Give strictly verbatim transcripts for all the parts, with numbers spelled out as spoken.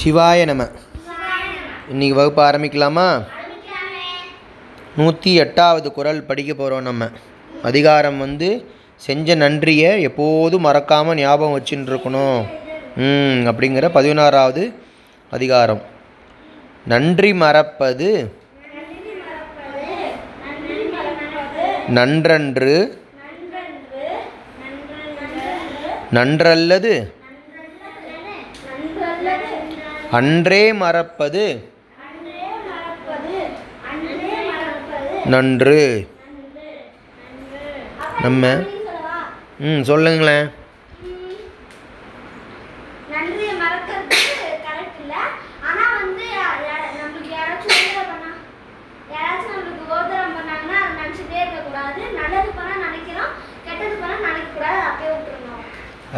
சிவாய நம. இன்றைக்கி வகுப்பு ஆரம்பிக்கலாமா? நூற்றி எட்டாவது குறள் படிக்க போகிறோம். நம்ம அதிகாரம் வந்து செஞ்ச நன்றியை எப்போதும் மறக்காமல் ஞாபகம் வச்சுன்னு இருக்கணும் அப்படிங்கிற பதினாறாவது அதிகாரம். நன்றி மறப்பது நன்றன்று நன்றல்லது அன்றே மறப்பது நன்று. நம்ம ம் சொல்லுங்களேன்.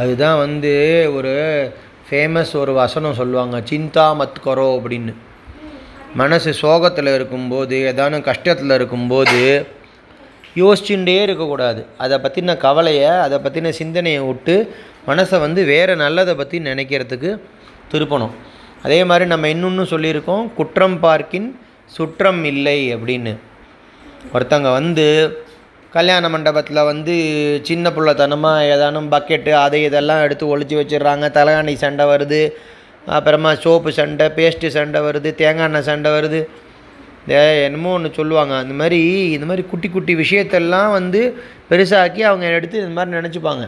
அதுதான் வந்து ஒரு ஃபேமஸ் ஒரு வசனம் சொல்லுவாங்க, சிந்தா மத் கரோ அப்படின்னு. மனசு சோகத்தில் இருக்கும்போது, ஏதானும் கஷ்டத்தில் இருக்கும்போது யோசிச்சுட்டே இருக்கக்கூடாது. அதை பற்றின கவலையை, அதை பற்றின சிந்தனையை விட்டு மனசை வந்து வேறு நல்லதை பற்றி நினைக்கிறதுக்கு திருப்பணும். அதே மாதிரி நம்ம இன்னொன்று சொல்லியிருக்கோம், குற்றம் பார்க்கின் சுற்றம் இல்லை அப்படின்னு. ஒருத்தங்க வந்து கல்யாண மண்டபத்தில் வந்து சின்ன பிள்ளைத்தனமாக ஏதானும் பக்கெட்டு அதை இதெல்லாம் எடுத்து ஒழிச்சு வச்சிடுறாங்க. தலைகாணி சண்டை வருது, அப்புறமா சோப்பு சண்டை, பேஸ்ட்டு சண்டை வருது, தேங்காய் எண்ணெய் சண்டை வருது, என்னமோ ஒன்று சொல்லுவாங்க. அந்த மாதிரி இந்த மாதிரி குட்டி குட்டி விஷயத்தெல்லாம் வந்து பெருசாக்கி அவங்க எடுத்து இந்த மாதிரி நினச்சிப்பாங்க.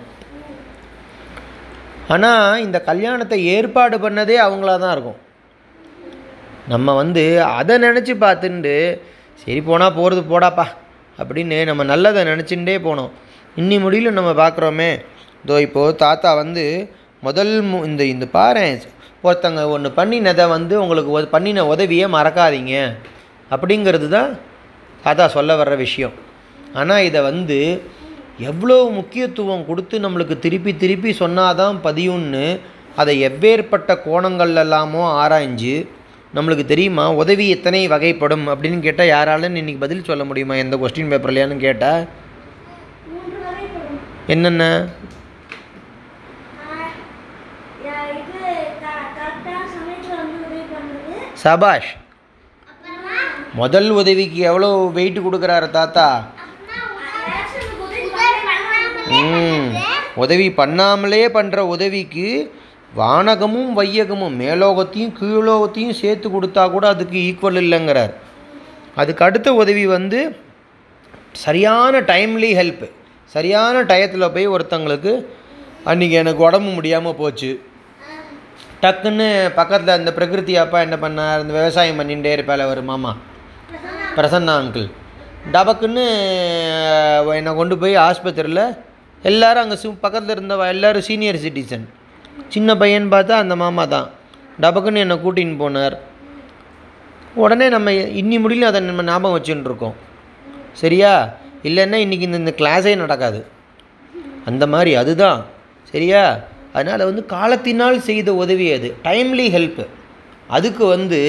ஆனால் இந்த கல்யாணத்தை ஏற்பாடு பண்ணதே அவங்களா தான் இருக்கும். நம்ம வந்து அதை நினச்சி பார்த்துட்டு சரி போனால் போகிறது போடாப்பா அப்படின்னு நம்ம நல்லதை நினச்சிகிட்டே போனோம். இன்னி முடியல நம்ம பார்க்குறோமே, இதோ இப்போது தாத்தா வந்து முதல் மு இந்த இந்த பாரு ஒருத்தங்க ஒன்று பண்ணினதை வந்து உங்களுக்கு பண்ணின உதவியை மறக்காதீங்க அப்படிங்கிறது தான் தாத்தா சொல்ல வர்ற விஷயம். ஆனால் இதை வந்து எவ்வளோ முக்கியத்துவம் கொடுத்து நம்மளுக்கு திருப்பி திருப்பி சொன்னாதான் பதியும்னு அதை எவ்வேற்பட்ட கோணங்கள்லாமோ ஆராய்ஞ்சு நம்மளுக்கு தெரியுமா உதவி எத்தனை வகைப்படும் அப்படின்னு கேட்டால் யாராலும் இன்றைக்கி பதில் சொல்ல முடியுமா? எந்த கொஸ்டின் பேப்பர்லையான்னு கேட்டால் என்னென்ன சபாஷ். முதல் உதவிக்கு எவ்வளோ வெயிட் கொடுக்குறாரு தாத்தா. ம் உதவி பண்ணாமலே பண்ணுற உதவிக்கு வானகமும் வையகமும் மேலோகத்தையும் கீழோகத்தையும் சேர்த்து கொடுத்தா கூட அதுக்கு ஈக்குவல் இல்லைங்கிறார். அதுக்கு அடுத்த உதவி வந்து சரியான டைம்லி ஹெல்ப்பு. சரியான டயத்தில் போய் ஒருத்தங்களுக்கு அன்றைக்கி எனக்கு உடம்பு முடியாமல் போச்சு, டக்குன்னு பக்கத்தில் அந்த பிரகிருதி அப்பா என்ன பண்ணார், அந்த விவசாயம் பண்ணிகிட்டே இருப்பாள் அவர் மாமா பிரசன்னா அங்கிள், டபக்குன்னு என்னை கொண்டு போய் ஆஸ்பத்திரியில் எல்லோரும் அங்கே சு பக்கத்தில் இருந்த எல்லோரும் சீனியர் சிட்டிசன், சின்ன பையன் பார்த்தா அந்த மாமா தான் டபக்குன்னு என்னை கூட்டின்னு போனார். உடனே நம்ம இன்னி முடியலையும் அதை நம்ம ஞாபகம் வச்சுட்டுருக்கோம் சரியா? இல்லைன்னா இன்றைக்கி இந்த இந்த கிளாஸே நடக்காது அந்த மாதிரி. அதுதான் சரியா? அதனால் வந்து காலத்தினால் செய்த உதவி அது டைம்லி ஹெல்ப்பு. அதுக்கு வந்து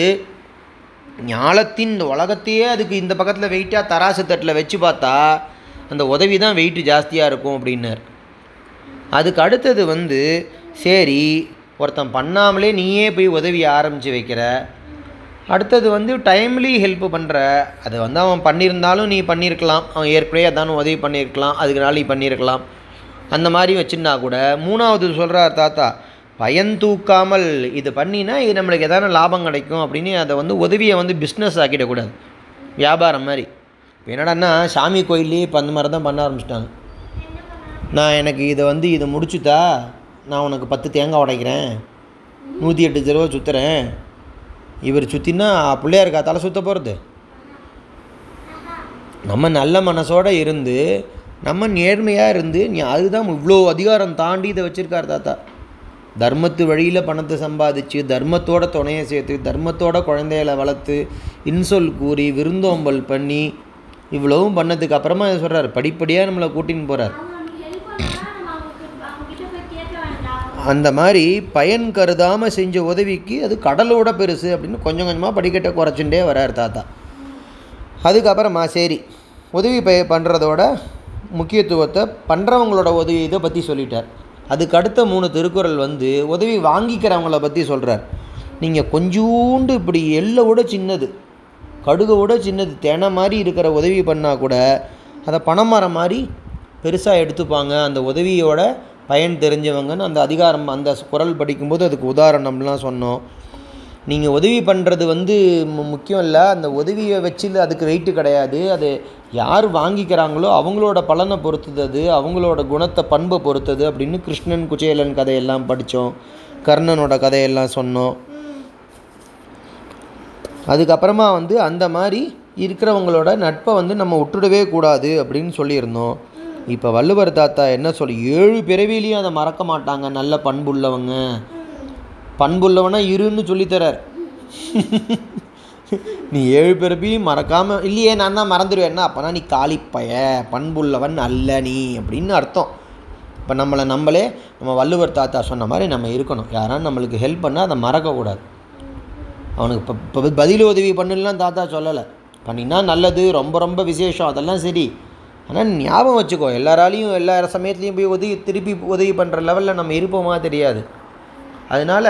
ஞாலத்தின் இந்த உலகத்தையே அதுக்கு இந்த பக்கத்தில் வெயிட்டாக தராசு தட்டில் வச்சு பார்த்தா அந்த உதவி தான் வெயிட்டு ஜாஸ்தியாக இருக்கும் அப்படின்னார். அதுக்கு அடுத்தது வந்து சரி ஒருத்தன் பண்ணாமலே நீயே போய் உதவியை ஆரம்பித்து வைக்கிற, அடுத்தது வந்து டைம்லி ஹெல்ப்பு பண்ணுற, அதை வந்து அவன் பண்ணியிருந்தாலும் நீ பண்ணியிருக்கலாம், அவன் ஏற்கனவே அதானும் உதவி பண்ணியிருக்கலாம், அதுக்குனால நீ பண்ணியிருக்கலாம் அந்த மாதிரி வச்சுருந்தா கூட. மூணாவது சொல்கிறார் தாத்தா, பயன் தூக்காமல் இது பண்ணினா இது நம்மளுக்கு எதான லாபம் கிடைக்கும் அப்படின்னு அதை வந்து உதவியை வந்து பிஸ்னஸ் ஆக்கிடக்கூடாது, வியாபாரம் மாதிரி. என்னடான்னா சாமி கோயிலே இப்போ அந்த மாதிரி தான் பண்ண ஆரம்பிச்சிட்டாங்க. நான் எனக்கு இதை வந்து இதை முடிச்சுட்டா நான் உனக்கு பத்து தேங்காய் உடைக்கிறேன், நூற்றி எட்டு தடவை சுற்றுறேன். இவர் சுற்றினா பிள்ளையார் காத்தால் சுற்ற போகிறது. நம்ம நல்ல மனசோடு இருந்து நம்ம நேர்மையாக இருந்து நீ அதுதான் இவ்வளோ அதிகாரம் தாண்டி இதை வச்சுருக்கார் தாத்தா. தர்மத்து வழியில் பணத்தை சம்பாதிச்சு, தர்மத்தோட துணையை சேர்த்து, தர்மத்தோட குழந்தைகளை வளர்த்து, இன்சொல் கூறி, விருந்தோம்பல் பண்ணி, இவ்வளவும் பண்ணதுக்கு அப்புறமா இதை சொல்கிறார். படிப்படியாக நம்மளை கூட்டின்னு போகிறார். அந்த மாதிரி பயன் கருதாமல் செஞ்ச உதவிக்கு அது கடலோட பெருசு அப்படின்னு கொஞ்சம் கொஞ்சமாக படிக்கட்டை குறைச்சுட்டே வர்றார் தாத்தா. அதுக்கப்புறமா சரி உதவி ப பண்ணுறதோட முக்கியத்துவத்தை பண்ணுறவங்களோட உதவி இதை பற்றி சொல்லிட்டார். அதுக்கு அடுத்த மூணு திருக்குறள் வந்து உதவி வாங்கிக்கிறவங்கள பற்றி சொல்கிறார். நீங்கள் கொஞ்சோண்டு இப்படி எள்ளை விட சின்னது, கடுகை விட சின்னது, தெனை மாதிரி இருக்கிற உதவி பண்ணால் கூட அதை பணமர மாதிரி பெருசாக எடுத்துப்பாங்க அந்த உதவியோட பயன் தெரிஞ்சவங்கன்னு அந்த அதிகாரம் அந்த குரல் படிக்கும்போது அதுக்கு உதாரணம்லாம் சொன்னோம். நீங்கள் உதவி பண்ணுறது வந்து முக்கியம் இல்லை, அந்த உதவியை வச்சு அதுக்கு வெயிட்டு கிடையாது. அது யார் வாங்கிக்கிறாங்களோ அவங்களோட பலனை பொறுத்தது, அது அவங்களோட குணத்தை பண்பை பொறுத்தது அப்படின்னு கிருஷ்ணன் குச்சேலன் கதையெல்லாம் படித்தோம், கர்ணனோட கதையெல்லாம் சொன்னோம். அதுக்கப்புறமா வந்து அந்த மாதிரி இருக்கிறவங்களோட நட்பை வந்து நம்ம விட்டுடவே கூடாது அப்படின்னு சொல்லியிருந்தோம். இப்போ வள்ளுவர் தாத்தா என்ன சொல்லி, ஏழு பிறவிலையும் அதை மறக்க மாட்டாங்க நல்ல பண்புள்ளவங்க, பண்புள்ளவனா இருன்னு சொல்லித்தரார். நீ ஏழு பிறவியும் மறக்காமல் இல்லையே, நான் தான் மறந்துடுவேன்னா அப்போனா நீ காலிப்பைய, பண்புள்ளவன் அல்ல நீ அப்படின்னு அர்த்தம். இப்போ நம்மளை நம்மளே நம்ம வள்ளுவர் தாத்தா சொன்ன மாதிரி நம்ம இருக்கணும். யாராலும் நம்மளுக்கு ஹெல்ப் பண்ணால் அதை மறக்கக்கூடாது. அவனுக்கு இப்போ இப்போ பதில் உதவி பண்ணலாம் தாத்தா சொல்லலை, பண்ணினா நல்லது, ரொம்ப ரொம்ப விசேஷம், அதெல்லாம் சரி. ஆனால் ஞாபகம் வச்சுக்கோ, எல்லாராலையும் எல்லா சமயத்துலேயும் போய் உதவி திருப்பி உதவி பண்ணுற லெவலில் நம்ம இருப்போமா தெரியாது. அதனால்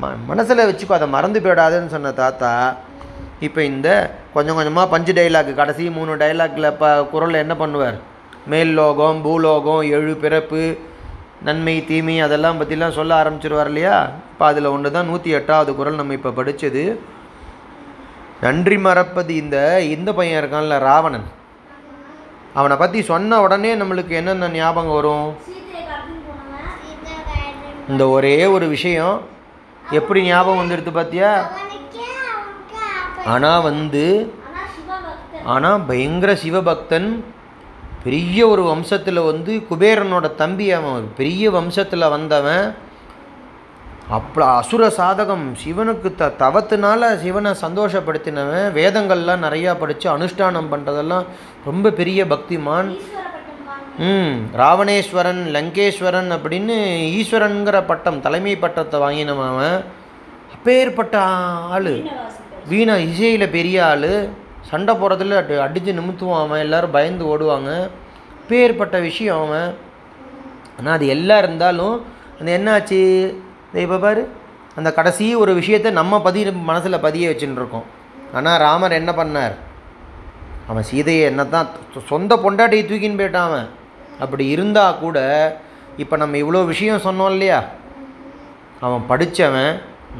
ம மனசில் வச்சுக்கோ, அதை மறந்து போயிடாதுன்னு சொன்ன தாத்தா இப்போ இந்த கொஞ்சம் கொஞ்சமாக பஞ்சு டைலாக், கடைசி மூணு டைலாக்கில் இப்போ குரலில் என்ன பண்ணுவார், மேல் லோகம், பூலோகம், ஏழு பிறப்பு, நன்மை தீமை அதெல்லாம் பற்றிலாம் சொல்ல ஆரம்பிச்சிருவார் இல்லையா. இப்போ அதில் ஒன்று தான் நூற்றி எட்டாவது குரல் நம்ம இப்போ படித்தது. நன்றி மறப்பது. இந்த இந்த பையன் இருக்கான்ல ராவணன், அவனை பற்றி சொன்ன உடனே நம்மளுக்கு என்னென்ன ஞாபகம் வரும்? இந்த ஒரே ஒரு விஷயம் எப்படி ஞாபகம் வந்துடுது பார்த்தியா? ஆனால் வந்து ஆனால் பயங்கர சிவபக்தன், பெரிய ஒரு வம்சத்தில் வந்து குபேரனோட தம்பி, அவன் பெரிய வம்சத்தில் வந்தவன். அப்போ அசுர சாதகம், சிவனுக்கு த தவத்தினால சிவனை சந்தோஷப்படுத்தினவன், வேதங்கள்லாம் நிறையா படித்து அனுஷ்டானம் பண்ணுறதெல்லாம் ரொம்ப பெரிய பக்திமான். ம் ராவணேஸ்வரன், லங்கேஸ்வரன் அப்படின்னு ஈஸ்வரனுங்கிற பட்டம், தலைமை பட்டத்தை வாங்கினவன். அப்பேற்பட்ட ஆள், வீணா இசையில் பெரிய ஆள், சண்டை போகிறதுல அடித்து நிமித்துவான் அவன், எல்லோரும் பயந்து ஓடுவாங்க. அப்பேற்பட்ட விஷயம் அவன். ஆனால் அது எல்லாம் இருந்தாலும் அந்த என்னாச்சு, இப்போ பாரு அந்த கடைசி ஒரு விஷயத்தை நம்ம பதி மனசில் பதிய வச்சுன்னு இருக்கோம். ஆனால் ராமர் என்ன பண்ணார், அவன் சீதையை என்ன தான் சொந்த பொண்டாட்டியை தூக்கின்னு போயிட்டான் அவன். அப்படி இருந்தால் கூட இப்போ நம்ம இவ்வளோ விஷயம் சொன்னோம் இல்லையா, அவன் படித்தவன்,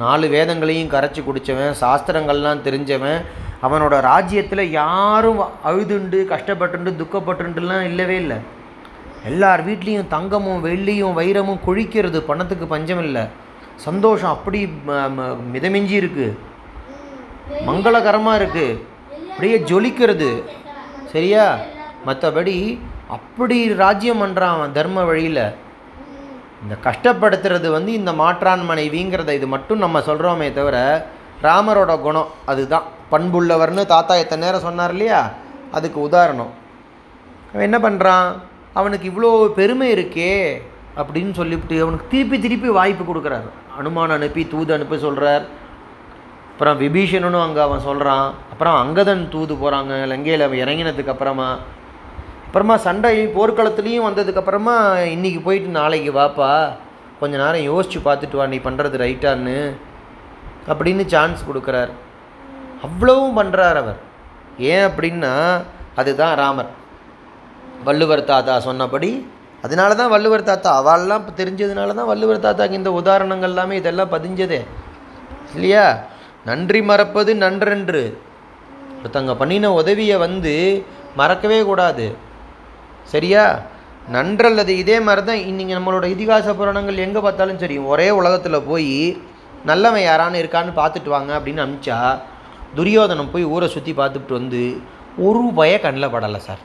நாலு வேதங்களையும் கரைச்சி குடித்தவன், சாஸ்திரங்கள்லாம் தெரிஞ்சவன், அவனோட ராஜ்யத்தில் யாரும் அழுதுண்டு கஷ்டப்பட்டுண்டு துக்கப்பட்டுண்டுலாம் இல்லவே இல்லை. எல்லார் வீட்லேயும் தங்கமும் வெள்ளியும் வைரமும் கொழிக்கிறது, பணத்துக்கு பஞ்சம் இல்லை, சந்தோஷம் அப்படி மிதமிஞ்சி இருக்குது, மங்களகரமாக இருக்குது, அப்படியே ஜொலிக்கிறது சரியா. மற்றபடி அப்படி ராஜ்யம் பண்ணுறான் தர்ம வழியில். இந்த கஷ்டப்படுத்துறது வந்து இந்த மாற்றான் மனைவிங்கிறத இது மட்டும் நம்ம சொல்கிறோமே தவிர ராமரோட குணம் அதுதான் பண்புள்ளவர்னு தாத்தா எத்தனை நேரம் சொன்னார் இல்லையா, அதுக்கு உதாரணம். அவன் என்ன பண்ணுறான், அவனுக்கு இவ்வளோ பெருமை இருக்கே அப்படின்னு சொல்லிவிட்டு அவனுக்கு திருப்பி திருப்பி வாய்ப்பு கொடுக்குறாரு. அனுமான் அனுப்பி தூது அனுப்பி சொல்கிறார், அப்புறம் விபீஷணனும் அங்கே அவன் சொல்கிறான், அப்புறம் அங்கதன் தூது போகிறாங்க லங்கையில் அவன் இறங்கினதுக்கு அப்புறமா, அப்புறமா சண்டை போர்க்களத்துலேயும் வந்ததுக்கப்புறமா இன்றைக்கி போயிட்டு நாளைக்கு வாப்பா, கொஞ்சம் நேரம் யோசித்து பார்த்துட்டு வா, நீ பண்ணுறது ரைட்டான்னு அப்படின்னு சான்ஸ் கொடுக்குறார். அவ்வளவும் பண்ணுறார் அவர். ஏன் அப்படின்னா அதுதான் ராமர், வள்ளுவர் தாத்தா சொன்னபடி. அதனால தான் வள்ளுவர் தாத்தா அவெல்லாம் தெரிஞ்சதுனால தான் வள்ளுவர் தாத்தாக்கு இந்த உதாரணங்கள் எல்லாமே இதெல்லாம் பதிஞ்சதே இல்லையா. நன்றி மறப்பது நன்றன்று. ஒருத்தங்க பண்ணின உதவியை வந்து மறக்கவே கூடாது சரியா, நன்றல்லது. இதே மாதிரி தான் இன்றைக்கி நம்மளோட இதிகாச புராணங்கள் எங்கே பார்த்தாலும் சரி, ஒரே உலகத்தில் போய் நல்லவன் யாரானு இருக்கான்னு பார்த்துட்டு வாங்க அப்படின்னு அனுப்பிச்சா, துரியோதனம் போய் ஊரை சுற்றி பார்த்துட்டு வந்து ஒரு பய கண்ணில் படலை சார்,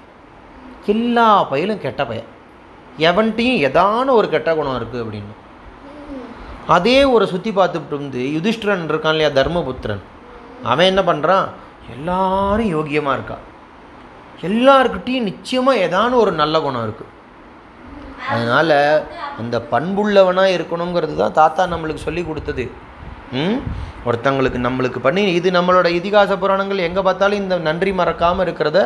எல்லா பயிலும் கெட்ட பய, எவன்ட்டையும் எதான ஒரு கெட்ட குணம் இருக்குது அப்படின்னு. அதே ஒரு சுற்றி பார்த்துட்டு வந்து யுதிஷ்டிரன் இருக்கான் இல்லையா தர்மபுத்திரன், அவன் என்ன பண்ணுறான், எல்லாரும் யோகியமாக இருக்கான், எல்லாருக்கிட்டையும் நிச்சயமாக ஏதான ஒரு நல்ல குணம் இருக்குது. அதனால் அந்த பண்புள்ளவனாக இருக்கணுங்கிறது தான் தாத்தா நம்மளுக்கு சொல்லி கொடுத்தது. ம் ஒருத்தங்களுக்கு நம்மளுக்கு பண்ணி இது நம்மளோட இதிகாச புராணங்கள் எங்கே பார்த்தாலும் இந்த நன்றி மறக்காமல் இருக்கிறத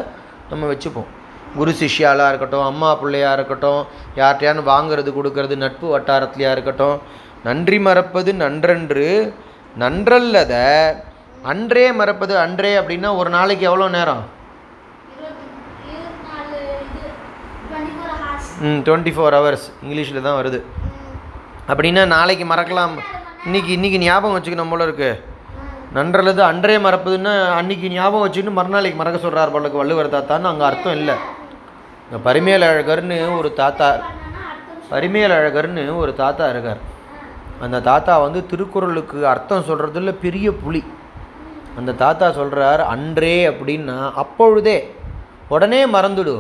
நம்ம வச்சுப்போம். குரு சிஷ்யாலாக இருக்கட்டும், அம்மா பிள்ளையாக இருக்கட்டும், யார்கிட்டையானு வாங்கிறது கொடுக்கறது, நட்பு வட்டாரத்துலையாக இருக்கட்டும், நன்றி மறப்பது நன்றன்று. நன்றல்லத அன்றே மறப்பது. அன்றே அப்படின்னா ஒரு நாளைக்கு எவ்வளோ நேரம்? ம் டுவெண்ட்டி ஃபோர் ஹவர்ஸ் இங்கிலீஷில் தான் வருது. அப்படின்னா நாளைக்கு மறக்கலாம், இன்றைக்கி இன்றைக்கி ஞாபகம் வச்சுக்கணும் போல இருக்குது. நன்றல்லது அன்றே மறப்பதுன்னு அன்றைக்கி ஞாபகம் வச்சுன்னு மறுநாளைக்கு மறக்க சொல்கிறார் போலக்கு வள்ளுவர் தாத்தான்னு அங்கே அர்த்தம் இல்லை. இங்கே பரிமேல் அழகர்னு ஒரு தாத்தா பரிமேல் அழகர்னு ஒரு தாத்தா இருக்கார். அந்த தாத்தா வந்து திருக்குறளுக்கு அர்த்தம் சொல்கிறதுல பெரிய புலி. அந்த தாத்தா சொல்கிறார், அன்றே அப்படின்னா அப்பொழுதே, உடனே மறந்துடு.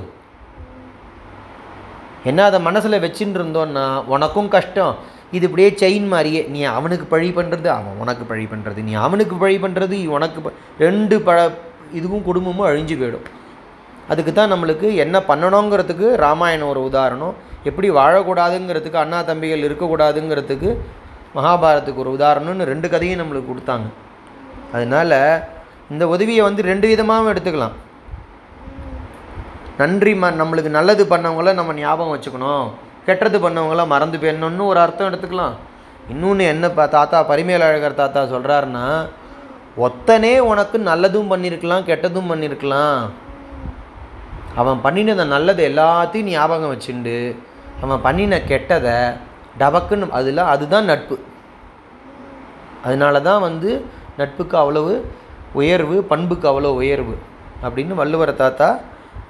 என்ன அதை மனசில் வச்சுட்டு இருந்தோன்னா உனக்கும் கஷ்டம். இது இப்படியே செயின் மாதிரியே, நீ அவனுக்கு பழி பண்ணுறது, அவன் உனக்கு பழி பண்ணுறது, நீ அவனுக்கு பழி பண்ணுறது, உனக்கு ரெண்டு பழ இதுவும் குடும்பமும் அழிஞ்சு போயிடும். அதுக்கு தான் நம்மளுக்கு என்ன பண்ணணுங்கிறதுக்கு ராமாயணம் ஒரு உதாரணம், எப்படி வாழக்கூடாதுங்கிறதுக்கு அண்ணா தம்பிகள் இருக்கக்கூடாதுங்கிறதுக்கு மகாபாரதத்துக்கு ஒரு உதாரணம்னு ரெண்டு கதையும் நம்மளுக்கு கொடுத்தாங்க. அதனால் இந்த உதவியை வந்து ரெண்டு விதமாகவும் எடுத்துக்கலாம். நன்றி ம நம்மளுக்கு நல்லது பண்ணவங்கள நம்ம ஞாபகம் வச்சுக்கணும், கெட்டது பண்ணவங்கள மறந்து போயிடணும்னு ஒரு அர்த்தம் எடுத்துக்கலாம். இன்னொன்று என்ன பா தாத்தா பரிமேல் அழகர் தாத்தா சொல்கிறாருன்னா, ஒத்தனே உனக்கு நல்லதும் பண்ணியிருக்கலாம் கெட்டதும் பண்ணியிருக்கலாம், அவன் பண்ணினதை நல்லது எல்லாத்தையும் ஞாபகம் வச்சுண்டு அவன் பண்ணின கெட்டதை டபக்குன்னு அதில், அதுதான் நட்பு. அதனால தான் வந்து நட்புக்கு அவ்வளவு உயர்வு, பண்புக்கு அவ்வளோ உயர்வு அப்படின்னு வள்ளுவர் தாத்தா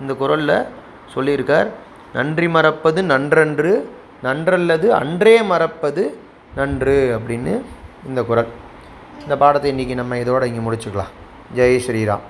இந்த குறளில் சொல்லியிருக்கார். நன்றி மறப்பது நன்றன்று, நன்றல்லது அன்றே மறப்பது நன்று அப்படின்னு இந்த குறள். இந்த பாடத்தை இன்றைக்கி நம்ம இதோடு இங்கே முடிச்சுக்கலாம். ஜெய் ஸ்ரீராம்.